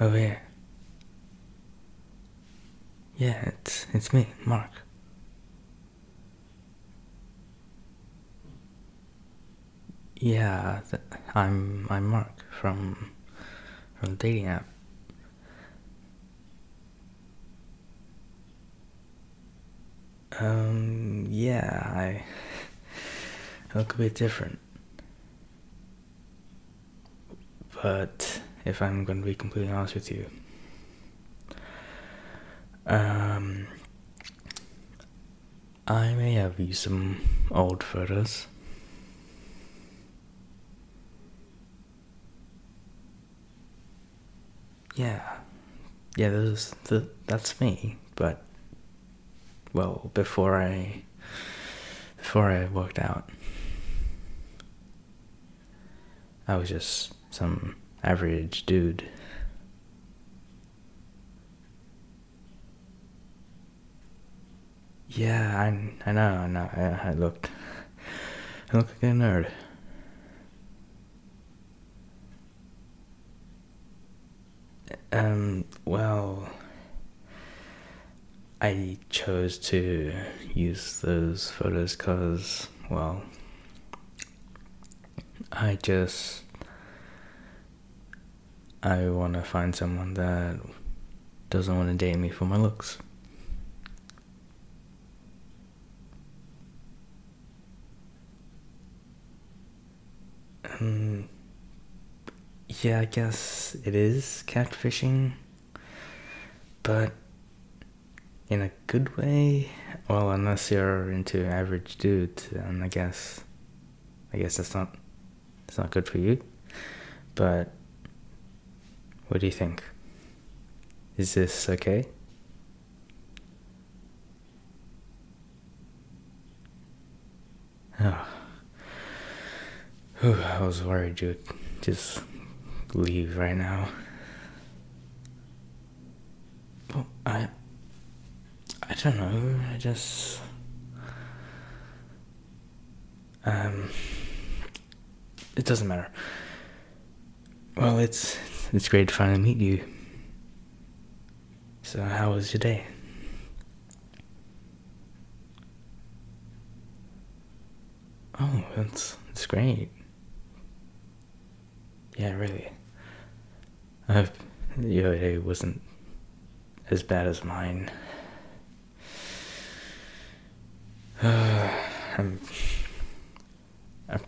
aware. Yeah, it's me, Mark. Yeah, I'm Mark from dating app. Yeah, I look a bit different. But if I'm going to be completely honest with you, I may have used some old photos. Yeah, that's me. But well, before I worked out, I was just some average dude. Yeah, I know. I look like a nerd. Well, I chose to use those photos because, well, I want to find someone that doesn't want to date me for my looks. Yeah, I guess it is catfishing, but in a good way. Well, unless you're into average dudes, then I guess it's not good for you. But what do you think? Is this okay? Oh, I was worried you would just leave right now. Well, I don't know. I just it doesn't matter. Well, it's great to finally meet you. So, how was your day? Oh, that's great. Yeah, really. I hope your day wasn't as bad as mine. I'm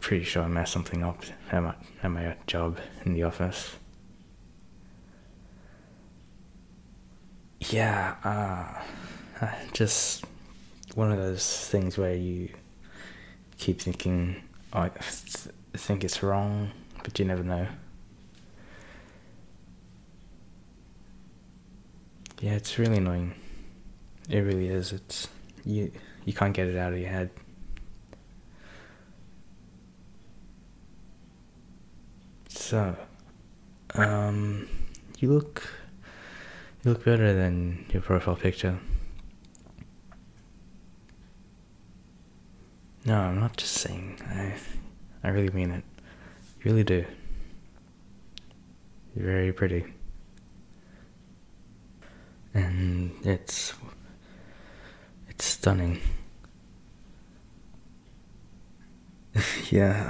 pretty sure I messed something up at my job in the office. Yeah, just one of those things where you keep thinking, oh, I think it's wrong, but you never know. Yeah, it's really annoying. It really is. It's you can't get it out of your head. So, you look better than your profile picture. No, I'm not just saying. I really mean it. You really do. You're very pretty. And it's stunning. Yeah,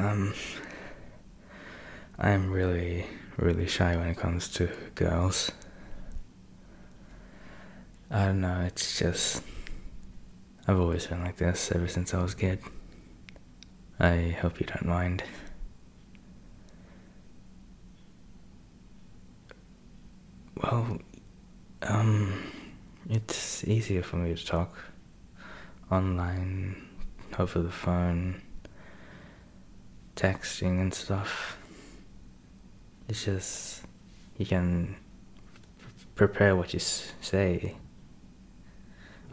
I'm really, really shy when it comes to girls. I don't know, it's just I've always been like this ever since I was a kid. I hope you don't mind. Well, it's easier for me to talk online, over the phone, texting and stuff. It's just you can prepare what you say.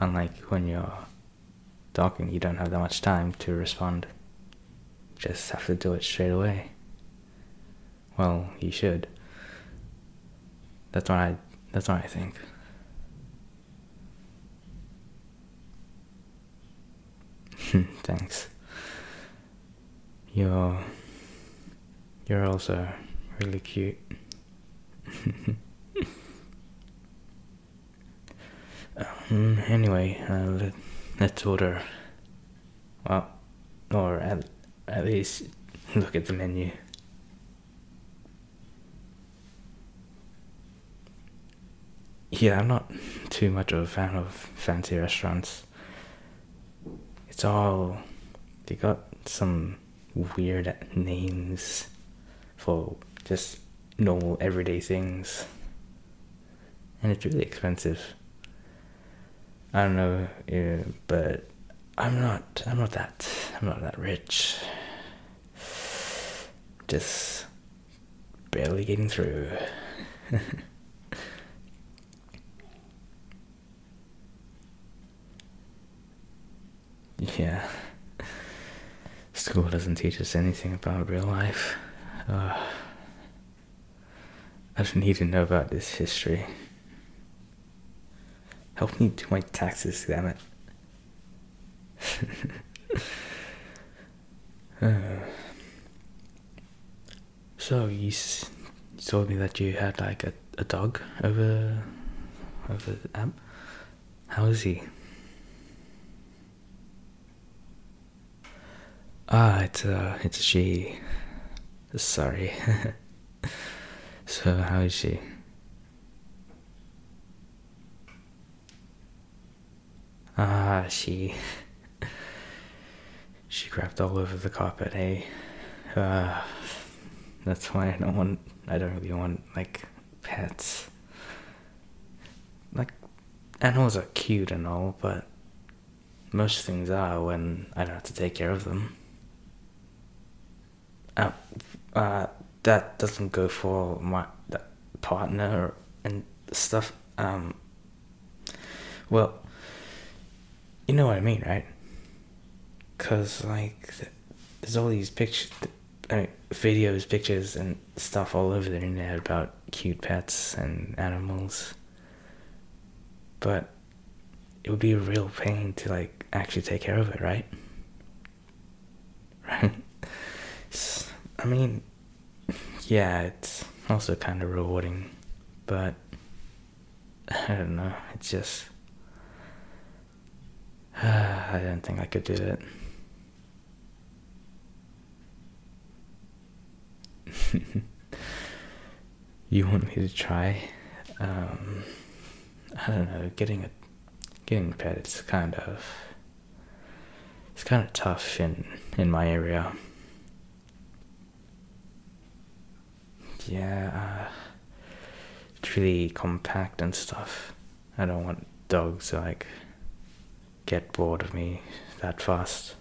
Unlike when you're talking, you don't have that much time to respond. Just have to do it straight away. Well, you should. That's what I think. Thanks. You're also really cute. Anyway, let's order. Well, or at least look at the menu. Yeah, I'm not too much of a fan of fancy restaurants. It's all... they got some weird names for just normal everyday things. And it's really expensive. I don't know, yeah, but I'm not that rich. Just barely getting through. Yeah. School doesn't teach us anything about real life. I don't need to know about this history. Help me do my taxes, damn it. So you told me that you had like a dog over the app. How is he? It's a she. Sorry. So how is she? She crapped all over the carpet, hey. That's why I don't really want like pets. Like animals are cute and all, but most things are when I don't have to take care of them. That doesn't go for my partner and stuff. Well, you know what I mean, right? Cause like there's all these videos, pictures, and stuff all over the internet about cute pets and animals. But it would be a real pain to like actually take care of it, right? Right. I mean, yeah, it's also kind of rewarding, but I don't know. It's just I don't think I could do it. You want me to try? I don't know. Getting a pet, it's kind of tough in my area. Yeah, it's really compact and stuff. I don't want dogs to like get bored of me that fast.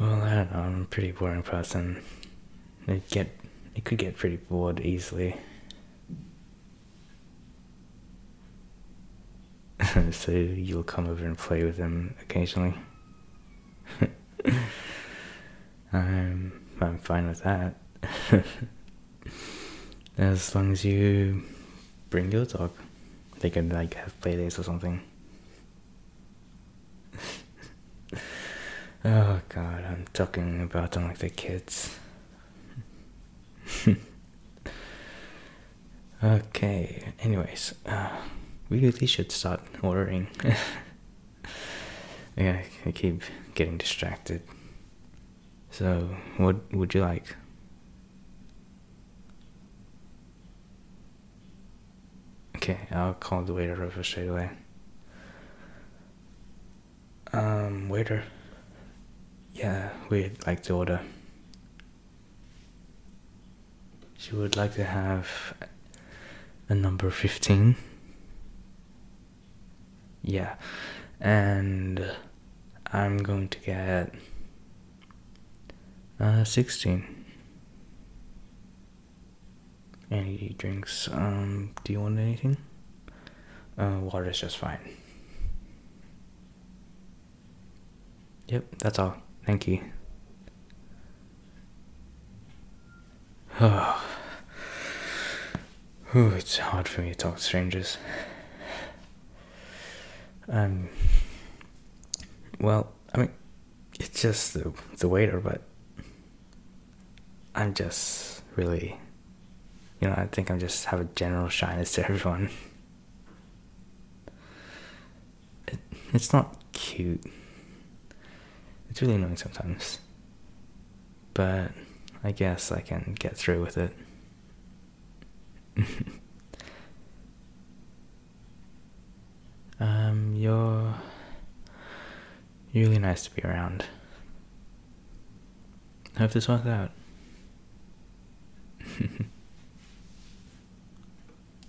Well, I don't know, I'm a pretty boring person. It could get pretty bored easily. So you'll come over and play with him occasionally. I'm fine with that. As long as you bring your dog. They can like have play days or something. Oh god, I'm talking about them like the kids. Okay, anyways, we really should start ordering. Yeah, I keep getting distracted. So, what would you like? Okay, I'll call the waiter over straight away. Waiter. Yeah, we'd like to order. She would like to have a number 15. Yeah, and I'm going to get 16. Any drinks? Do you want anything? Water is just fine. Yep, that's all. Thank you. Oh. Ooh, it's hard for me to talk to strangers. Well, I mean, it's just the waiter, but I'm just really you know, I think I'm just have a general shyness to everyone. It's not cute. It's really annoying sometimes. But I guess I can get through with it. You're really nice to be around. I hope this works out.